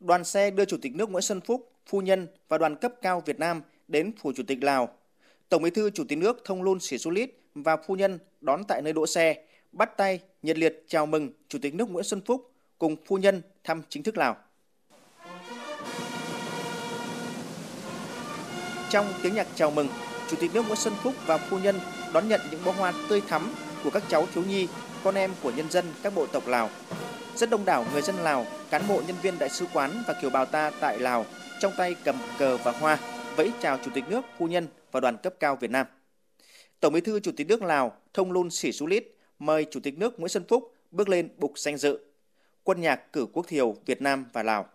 đoàn xe đưa Chủ tịch nước Nguyễn Xuân Phúc, phu nhân và đoàn cấp cao Việt Nam đến Phủ Chủ tịch Lào. Tổng Bí thư Chủ tịch nước Thongloun Sisoulith và phu nhân đón tại nơi đỗ xe, bắt tay nhiệt liệt chào mừng Chủ tịch nước Nguyễn Xuân Phúc cùng phu nhân thăm chính thức Lào. Trong tiếng nhạc chào mừng, Chủ tịch nước Nguyễn Xuân Phúc và phu nhân đón nhận những bó hoa tươi thắm của các cháu thiếu nhi, con em của nhân dân các bộ tộc Lào. Rất đông đảo người dân Lào, cán bộ nhân viên đại sứ quán và kiều bào ta tại Lào trong tay cầm cờ và hoa vẫy chào Chủ tịch nước, phu nhân và đoàn cấp cao Việt Nam. Tổng Bí thư Chủ tịch nước Lào Thongloun Sisoulith mời Chủ tịch nước Nguyễn Xuân Phúc bước lên bục danh dự. Quân nhạc cử quốc thiều Việt Nam và Lào.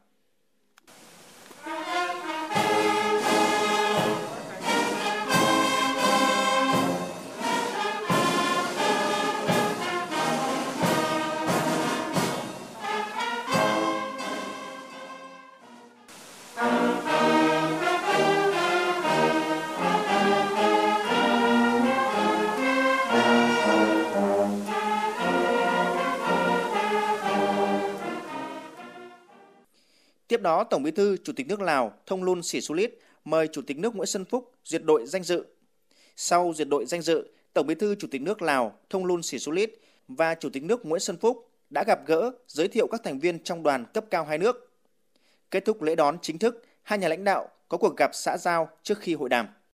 Tiếp đó, Tổng Bí thư Chủ tịch nước Lào Thongloun Sisoulith mời Chủ tịch nước Nguyễn Xuân Phúc duyệt đội danh dự. Sau duyệt đội danh dự, Tổng Bí thư Chủ tịch nước Lào Thongloun Sisoulith và Chủ tịch nước Nguyễn Xuân Phúc đã gặp gỡ, giới thiệu các thành viên trong đoàn cấp cao hai nước. Kết thúc lễ đón chính thức, hai nhà lãnh đạo có cuộc gặp xã giao trước khi hội đàm.